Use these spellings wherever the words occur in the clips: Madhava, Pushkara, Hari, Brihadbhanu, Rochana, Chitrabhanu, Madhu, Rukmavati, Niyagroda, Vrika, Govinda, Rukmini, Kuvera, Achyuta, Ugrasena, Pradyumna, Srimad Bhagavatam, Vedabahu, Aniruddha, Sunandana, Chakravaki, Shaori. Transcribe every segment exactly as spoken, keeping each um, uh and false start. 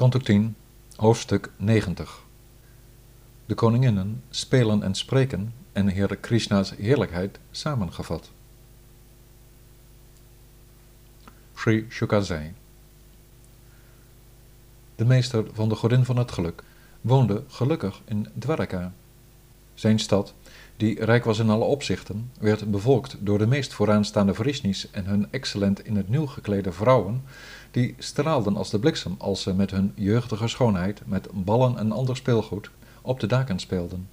Canto tien, hoofdstuk negentig. De koninginnen spelen en spreken en Heere Krishna's heerlijkheid samengevat. Sri Shuka zei: de meester van de godin van het geluk woonde gelukkig in Dwaraka. Zijn stad, die rijk was in alle opzichten, werd bevolkt door de meest vooraanstaande Vrishnis en hun excellent in het nieuw geklede vrouwen, die straalden als de bliksem als ze met hun jeugdige schoonheid, met ballen en ander speelgoed, op de daken speelden.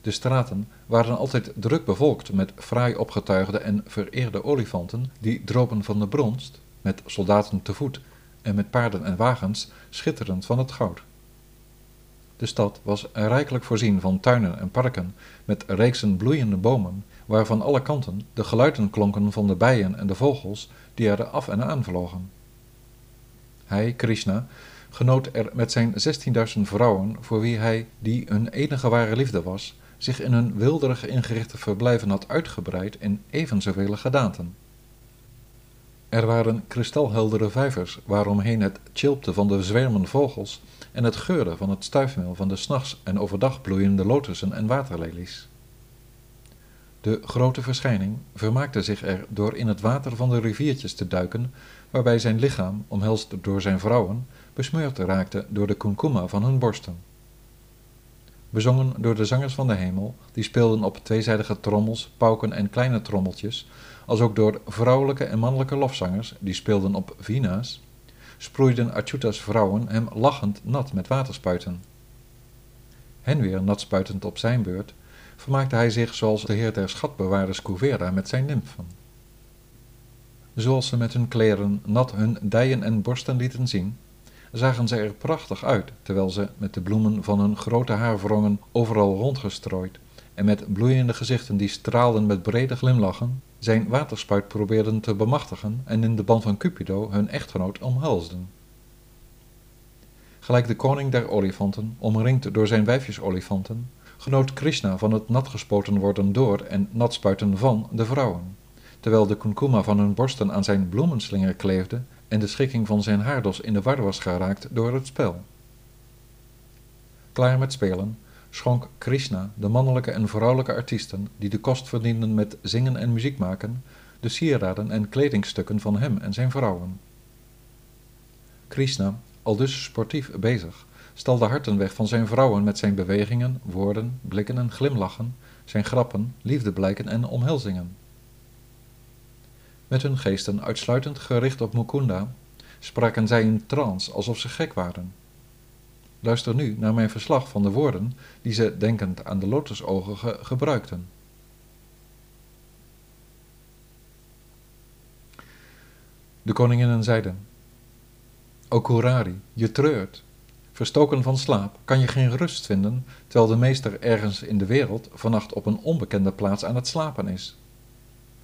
De straten waren altijd druk bevolkt met fraai opgetuigde en vereerde olifanten, die dropen van de bronst, met soldaten te voet en met paarden en wagens, schitterend van het goud. De stad was rijkelijk voorzien van tuinen en parken, met reeksen bloeiende bomen, waar van alle kanten de geluiden klonken van de bijen en de vogels, die er af en aan vlogen. Hij, Krishna, genoot er met zijn zestienduizend vrouwen, voor wie hij, die hun enige ware liefde was, zich in hun wilderig ingerichte verblijven had uitgebreid in even zoveel gedaanten. Er waren kristalheldere vijvers, waaromheen het tjilpte van de zwermen vogels en het geurde van het stuifmeel van de 's nachts en overdag bloeiende lotussen en waterlelies. De grote verschijning vermaakte zich er door in het water van de riviertjes te duiken, waarbij zijn lichaam, omhelst door zijn vrouwen, besmeurd raakte door de kumkuma van hun borsten. Bezongen door de zangers van de hemel, die speelden op tweezijdige trommels, pauken en kleine trommeltjes, als ook door vrouwelijke en mannelijke lofzangers, die speelden op vina's, sproeiden Achyuta's vrouwen hem lachend nat met waterspuiten. Hen weer nat spuitend op zijn beurt, vermaakte hij zich zoals de heer der schatbewaarders Kuvera met zijn nimfen. Zoals ze met hun kleren nat hun dijen en borsten lieten zien, zagen zij er prachtig uit, terwijl ze met de bloemen van hun grote haarwrongen overal rondgestrooid en met bloeiende gezichten die straalden met brede glimlachen, zijn waterspuit probeerden te bemachtigen en in de band van Cupido hun echtgenoot omhelsden. Gelijk de koning der olifanten, omringd door zijn wijfjesolifanten, genoot Krishna van het natgespoten worden door en natspuiten van de vrouwen, terwijl de kumkuma van hun borsten aan zijn bloemenslinger kleefde en de schikking van zijn haardos in de war was geraakt door het spel. Klaar met spelen, schonk Krishna de mannelijke en vrouwelijke artiesten, die de kost verdienden met zingen en muziek maken, de sieraden en kledingstukken van hem en zijn vrouwen. Krishna, aldus sportief bezig, stal de harten weg van zijn vrouwen met zijn bewegingen, woorden, blikken en glimlachen, zijn grappen, liefdeblijken en omhelzingen. Met hun geesten uitsluitend gericht op Mukunda, spraken zij in trance alsof ze gek waren. Luister nu naar mijn verslag van de woorden die ze denkend aan de lotusogige gebruikten. De koninginnen zeiden: o Kurari, je treurt. Verstoken van slaap kan je geen rust vinden, terwijl de meester ergens in de wereld vannacht op een onbekende plaats aan het slapen is.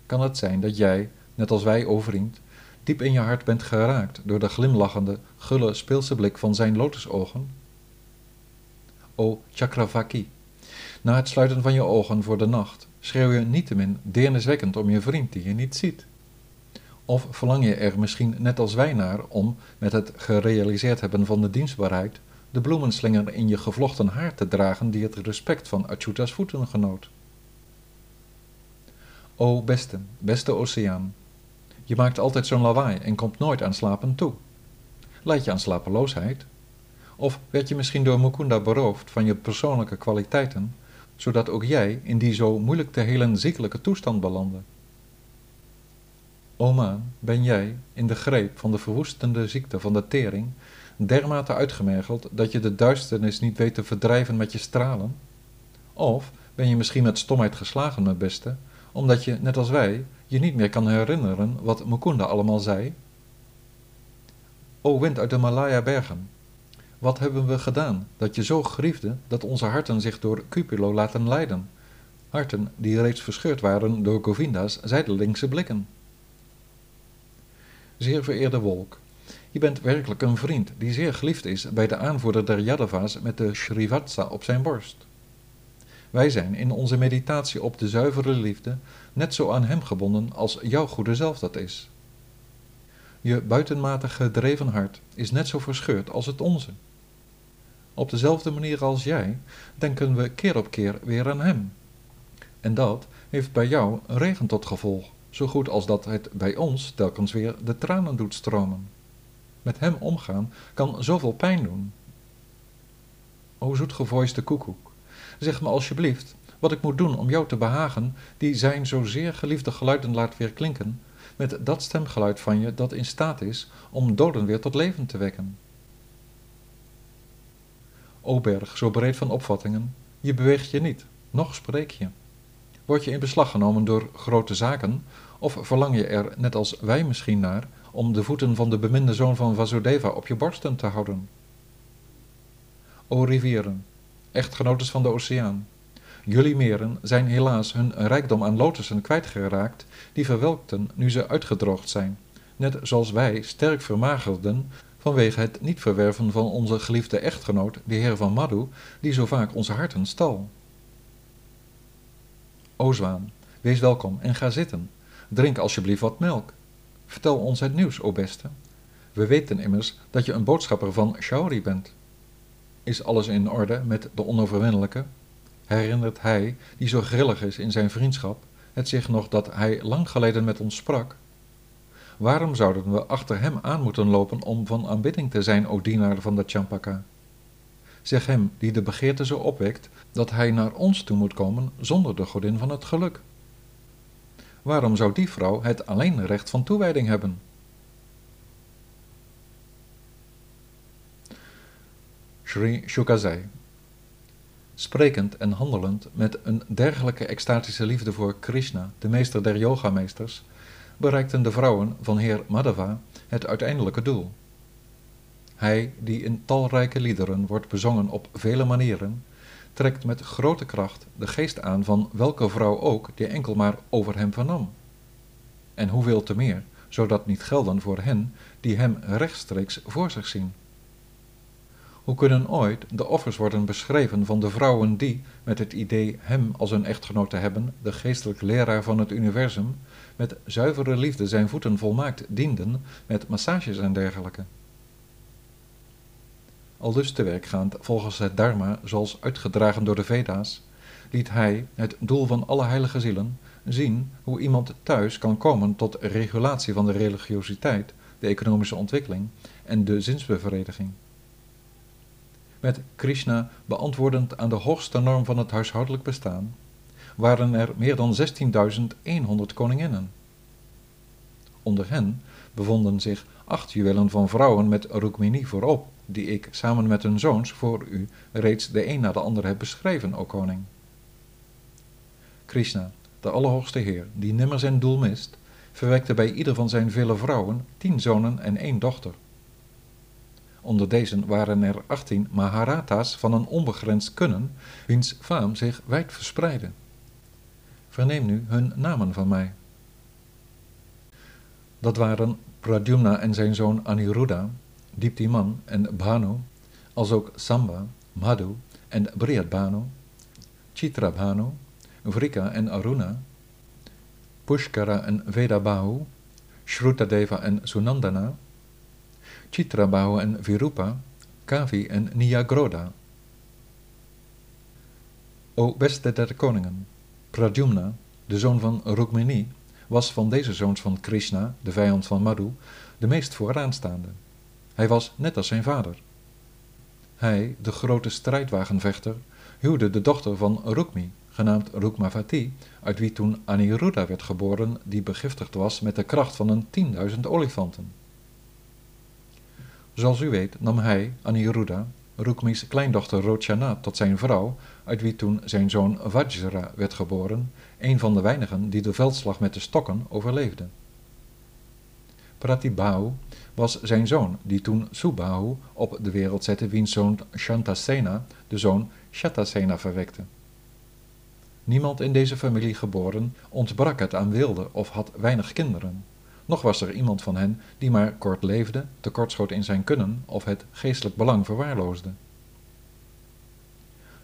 Kan het zijn dat jij, net als wij, o vriend, diep in je hart bent geraakt door de glimlachende, gulle, speelse blik van zijn lotusogen? O Chakravaki, na het sluiten van je ogen voor de nacht, schreeuw je niettemin deerniswekkend om je vriend die je niet ziet. Of verlang je er misschien net als wij naar om, met het gerealiseerd hebben van de dienstbaarheid, de bloemenslinger in je gevlochten haar te dragen die het respect van Achyuta's voeten genoot? O beste, beste oceaan, je maakt altijd zo'n lawaai en komt nooit aan slapen toe. Lijd je aan slapeloosheid? Of werd je misschien door Mukunda beroofd van je persoonlijke kwaliteiten, zodat ook jij in die zo moeilijk te helen ziekelijke toestand belandde? O maan, ben jij, in de greep van de verwoestende ziekte van de tering, dermate uitgemergeld dat je de duisternis niet weet te verdrijven met je stralen? Of ben je misschien met stomheid geslagen, mijn beste, omdat je, net als wij, je niet meer kan herinneren wat Mukunda allemaal zei? O wind uit de Malaya bergen, wat hebben we gedaan dat je zo griefde dat onze harten zich door Kupilo laten leiden, harten die reeds verscheurd waren door Govinda's zijdelingse blikken? Zeer vereerde wolk, je bent werkelijk een vriend die zeer geliefd is bij de aanvoerder der Yadava's met de Srivatsa op zijn borst. Wij zijn in onze meditatie op de zuivere liefde net zo aan hem gebonden als jouw goede zelf dat is. Je buitenmatig gedreven hart is net zo verscheurd als het onze. Op dezelfde manier als jij denken we keer op keer weer aan hem. En dat heeft bij jou een regen tot gevolg, zo goed als dat het bij ons telkens weer de tranen doet stromen. Met hem omgaan kan zoveel pijn doen. O zoetgevoiste koekoek, zeg me alsjeblieft wat ik moet doen om jou te behagen, die zijn zozeer geliefde geluiden laat weer klinken, met dat stemgeluid van je dat in staat is om doden weer tot leven te wekken. O berg, zo breed van opvattingen, je beweegt je niet, noch spreek je. Word je in beslag genomen door grote zaken, of verlang je er, net als wij misschien naar, om de voeten van de beminde zoon van Vasudeva op je borsten te houden? O rivieren, echtgenotes van de oceaan, jullie meren zijn helaas hun rijkdom aan lotussen kwijtgeraakt, die verwelkten nu ze uitgedroogd zijn, net zoals wij sterk vermagerden vanwege het niet verwerven van onze geliefde echtgenoot, de heer van Madhu, die zo vaak onze harten stal. O zwaan, wees welkom en ga zitten. Drink alsjeblieft wat melk. Vertel ons het nieuws, o beste. We weten immers dat je een boodschapper van Shaori bent. Is alles in orde met de onoverwinnelijke? Herinnert hij, die zo grillig is in zijn vriendschap, het zich nog dat hij lang geleden met ons sprak? Waarom zouden we achter hem aan moeten lopen om van aanbidding te zijn, o dienaar van de Champaka? Zeg hem, die de begeerte zo opwekt, dat hij naar ons toe moet komen zonder de godin van het geluk. Waarom zou die vrouw het alleen recht van toewijding hebben? Sri Shuka zei, sprekend en handelend met een dergelijke extatische liefde voor Krishna, de meester der yogameesters, bereikten de vrouwen van heer Madhava het uiteindelijke doel. Hij, die in talrijke liederen wordt bezongen op vele manieren, trekt met grote kracht de geest aan van welke vrouw ook die enkel maar over hem vernam. En hoeveel te meer zou dat niet gelden voor hen die hem rechtstreeks voor zich zien. Hoe kunnen ooit de offers worden beschreven van de vrouwen die, met het idee hem als hun echtgenoot te hebben, de geestelijk leraar van het universum, met zuivere liefde zijn voeten volmaakt dienden met massages en dergelijke? Aldus te werk gaand volgens het dharma, zoals uitgedragen door de Veda's, liet hij, het doel van alle heilige zielen, zien hoe iemand thuis kan komen tot regulatie van de religiositeit, de economische ontwikkeling en de zinsbevrediging. Met Krishna beantwoordend aan de hoogste norm van het huishoudelijk bestaan, waren er meer dan zestienduizend honderd koninginnen. Onder hen bevonden zich acht juwelen van vrouwen met Rukmini voorop, die ik samen met hun zoons voor u reeds de een na de ander heb beschreven, o koning. Krishna, de Allerhoogste Heer, die nimmer zijn doel mist, verwekte bij ieder van zijn vele vrouwen tien zonen en één dochter. Onder deze waren er achttien Maharata's van een onbegrensd kunnen, wiens faam zich wijd verspreidde. Verneem nu hun namen van mij. Dat waren Pradyumna en zijn zoon Aniruddha, Diptiman en Bhanu, alsook Samba, Madhu en Brihadbhanu, Chitrabhanu, Vrika en Aruna, Pushkara en Vedabahu, Shrutadeva en Sunandana, Chitrabhanu en Virupa, Kavi en Niyagroda. O beste der koningen, Pradyumna, de zoon van Rukmini, was van deze zoons van Krishna, de vijand van Madhu, de meest vooraanstaande. Hij was net als zijn vader. Hij, de grote strijdwagenvechter, huwde de dochter van Rukmi, genaamd Rukmavati, uit wie toen Aniruddha werd geboren, die begiftigd was met de kracht van een tienduizend olifanten. Zoals u weet nam hij, Aniruddha, Rukmi's kleindochter Rochana tot zijn vrouw, uit wie toen zijn zoon Vajra werd geboren, een van de weinigen die de veldslag met de stokken overleefde. Pratibhahu was zijn zoon, die toen Subhahu op de wereld zette, wiens zoon Shantasena, de zoon Shatasena, verwekte. Niemand in deze familie geboren ontbrak het aan weelde of had weinig kinderen. Nog was er iemand van hen die maar kort leefde, tekortschoot in zijn kunnen of het geestelijk belang verwaarloosde.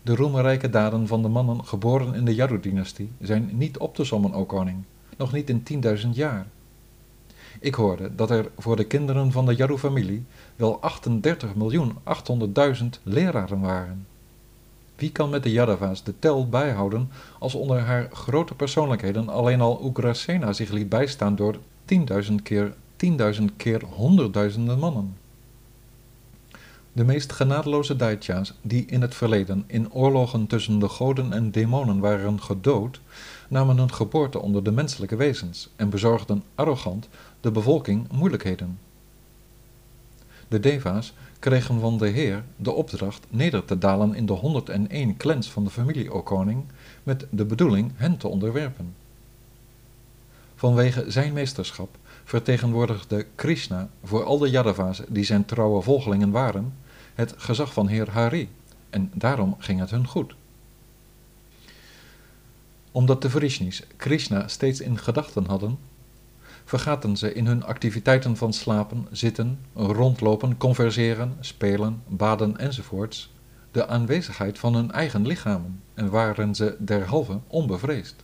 De roemrijke daden van de mannen geboren in de Yadu-dynastie zijn niet op te sommen, o koning, nog niet in tienduizend jaar. Ik hoorde dat er voor de kinderen van de Yadu-familie wel achtendertig miljoen achthonderdduizend leraren waren. Wie kan met de Yadava's de tel bijhouden als onder haar grote persoonlijkheden alleen al Ugrasena zich liet bijstaan door tienduizend keer, tienduizend keer honderdduizenden mannen? De meest genadeloze daitya's die in het verleden in oorlogen tussen de goden en demonen waren gedood, namen een geboorte onder de menselijke wezens en bezorgden arrogant de bevolking moeilijkheden. De deva's kregen van de Heer de opdracht neder te dalen in de honderdéén clans van de familie, o koning, met de bedoeling hen te onderwerpen. Vanwege zijn meesterschap vertegenwoordigde Krishna voor al de Yadava's die zijn trouwe volgelingen waren het gezag van Heer Hari, en daarom ging het hun goed. Omdat de Vrishnis Krishna steeds in gedachten hadden, vergaten ze in hun activiteiten van slapen, zitten, rondlopen, converseren, spelen, baden enzovoorts de aanwezigheid van hun eigen lichamen en waren ze derhalve onbevreesd.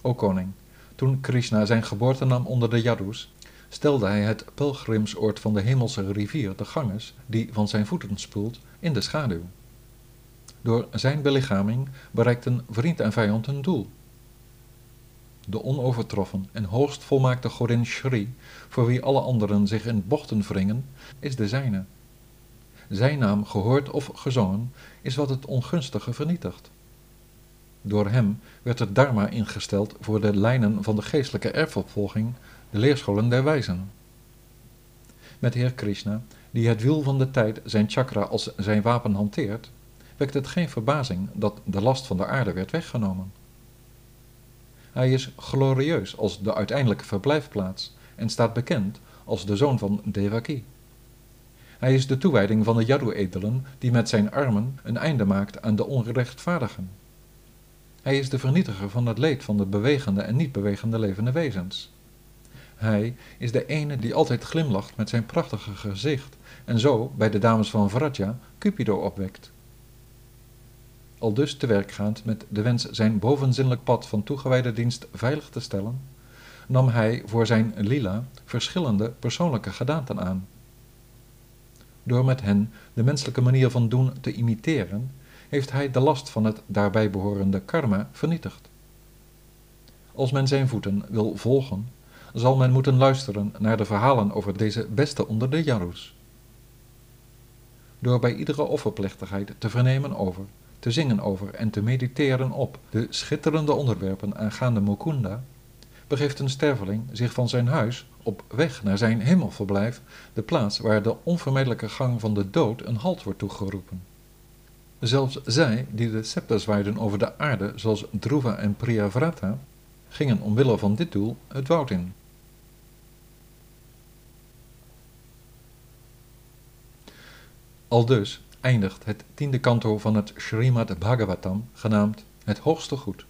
O koning, toen Krishna zijn geboorte nam onder de Yadus, stelde hij het pelgrimsoord van de hemelse rivier, de Ganges, die van zijn voeten spoelt, in de schaduw. Door zijn belichaming bereikten vriend en vijand hun doel. De onovertroffen en hoogst volmaakte godin Sri, voor wie alle anderen zich in bochten wringen, is de zijne. Zijn naam, gehoord of gezongen, is wat het ongunstige vernietigt. Door hem werd het dharma ingesteld voor de lijnen van de geestelijke erfopvolging, de leerscholen der wijzen. Met Heer Krishna, die het wiel van de tijd zijn chakra als zijn wapen hanteert, wekt het geen verbazing dat de last van de aarde werd weggenomen. Hij is glorieus als de uiteindelijke verblijfplaats en staat bekend als de zoon van Devaki. Hij is de toewijding van de Yadu-edelen die met zijn armen een einde maakt aan de onrechtvaardigen. Hij is de vernietiger van het leed van de bewegende en niet bewegende levende wezens. Hij is de ene die altijd glimlacht met zijn prachtige gezicht en zo, bij de dames van Vraja, Cupido opwekt. Aldus te werk gaand met de wens zijn bovenzinnelijk pad van toegewijde dienst veilig te stellen, nam hij voor zijn lila verschillende persoonlijke gedaanten aan. Door met hen de menselijke manier van doen te imiteren, heeft hij de last van het daarbij behorende karma vernietigd. Als men zijn voeten wil volgen, zal men moeten luisteren naar de verhalen over deze beste onder de Yadus. Door bij iedere offerplechtigheid te vernemen over, te zingen over en te mediteren op de schitterende onderwerpen aangaande Mukunda, begeeft een sterveling zich van zijn huis op weg naar zijn hemelverblijf, de plaats waar de onvermijdelijke gang van de dood een halt wordt toegeroepen. Zelfs zij die de scepter zwaaiden over de aarde, zoals Dhruva en Priyavrata, gingen omwille van dit doel het woud in. Aldus eindigt het tiende kanto van het Srimad Bhagavatam, genaamd Het Hoogste Goed.